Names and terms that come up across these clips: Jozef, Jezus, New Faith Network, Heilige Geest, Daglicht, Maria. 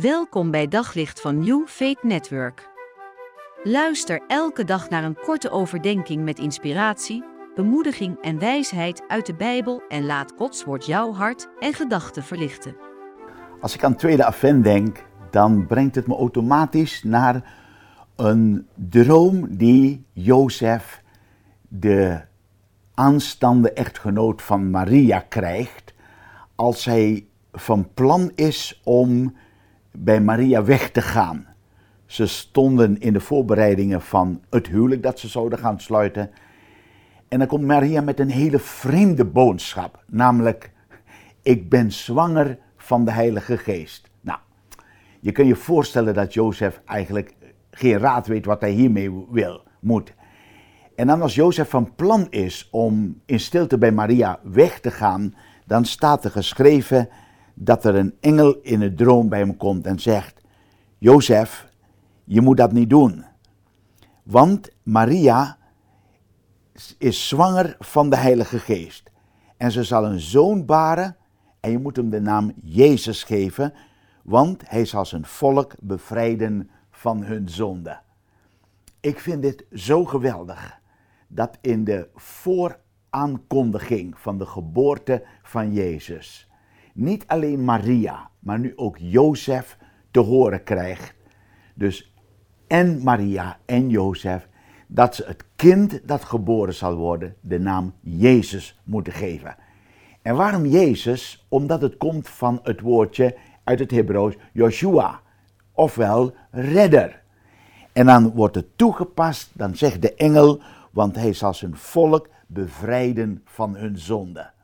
Welkom bij Daglicht van New Faith Network. Luister elke dag naar een korte overdenking met inspiratie, bemoediging en wijsheid uit de Bijbel en laat Gods woord jouw hart en gedachten verlichten. Als ik aan tweede advent denk, dan brengt het me automatisch naar een droom die Jozef, de aanstaande echtgenoot van Maria, krijgt als hij van plan is om bij Maria weg te gaan. Ze stonden in de voorbereidingen van het huwelijk dat ze zouden gaan sluiten. En dan komt Maria met een hele vreemde boodschap. Namelijk, ik ben zwanger van de Heilige Geest. Nou, je kunt je voorstellen dat Jozef eigenlijk geen raad weet wat hij hiermee moet. En dan als Jozef van plan is om in stilte bij Maria weg te gaan, dan staat er geschreven dat er een engel in een droom bij hem komt en zegt: Jozef, je moet dat niet doen. Want Maria is zwanger van de Heilige Geest. En ze zal een zoon baren en je moet hem de naam Jezus geven, want hij zal zijn volk bevrijden van hun zonde. Ik vind dit zo geweldig, dat in de vooraankondiging van de geboorte van Jezus niet alleen Maria, maar nu ook Jozef te horen krijgt. Dus en Maria en Jozef, dat ze het kind dat geboren zal worden de naam Jezus moeten geven. En waarom Jezus? Omdat het komt van het woordje uit het Hebreeuws Joshua, ofwel redder. En dan wordt het toegepast, dan zegt de engel, want hij zal zijn volk bevrijden van hun zonde.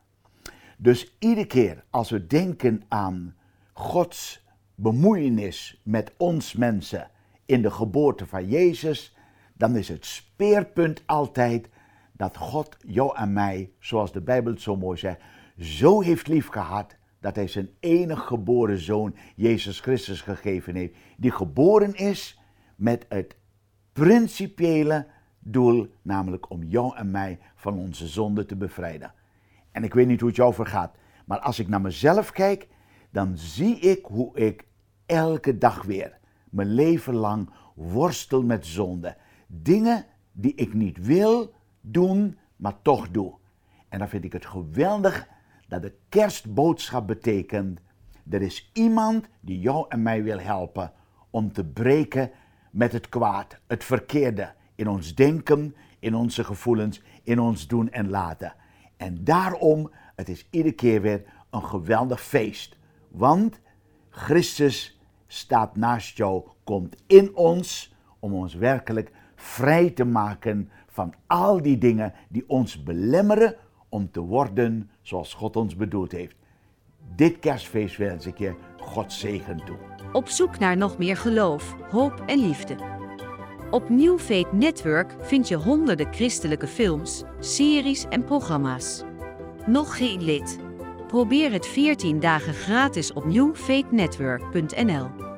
Dus iedere keer als we denken aan Gods bemoeienis met ons mensen in de geboorte van Jezus, dan is het speerpunt altijd dat God jou en mij, zoals de Bijbel het zo mooi zegt, zo heeft lief gehad dat hij zijn enige geboren zoon Jezus Christus gegeven heeft, die geboren is met het principiële doel, namelijk om jou en mij van onze zonde te bevrijden. En ik weet niet hoe het jou vergaat, maar als ik naar mezelf kijk, dan zie ik hoe ik elke dag weer, mijn leven lang, worstel met zonde. Dingen die ik niet wil doen, maar toch doe. En dan vind ik het geweldig dat de kerstboodschap betekent: er is iemand die jou en mij wil helpen om te breken met het kwaad, het verkeerde, in ons denken, in onze gevoelens, in ons doen en laten. En daarom, het is iedere keer weer een geweldig feest. Want Christus staat naast jou, komt in ons, om ons werkelijk vrij te maken van al die dingen die ons belemmeren om te worden zoals God ons bedoeld heeft. Dit kerstfeest wens ik je Gods zegen toe. Op zoek naar nog meer geloof, hoop en liefde. Op New Faith Network vind je honderden christelijke films, series en programma's. Nog geen lid? Probeer het 14 dagen gratis op newfaithnetwork.nl.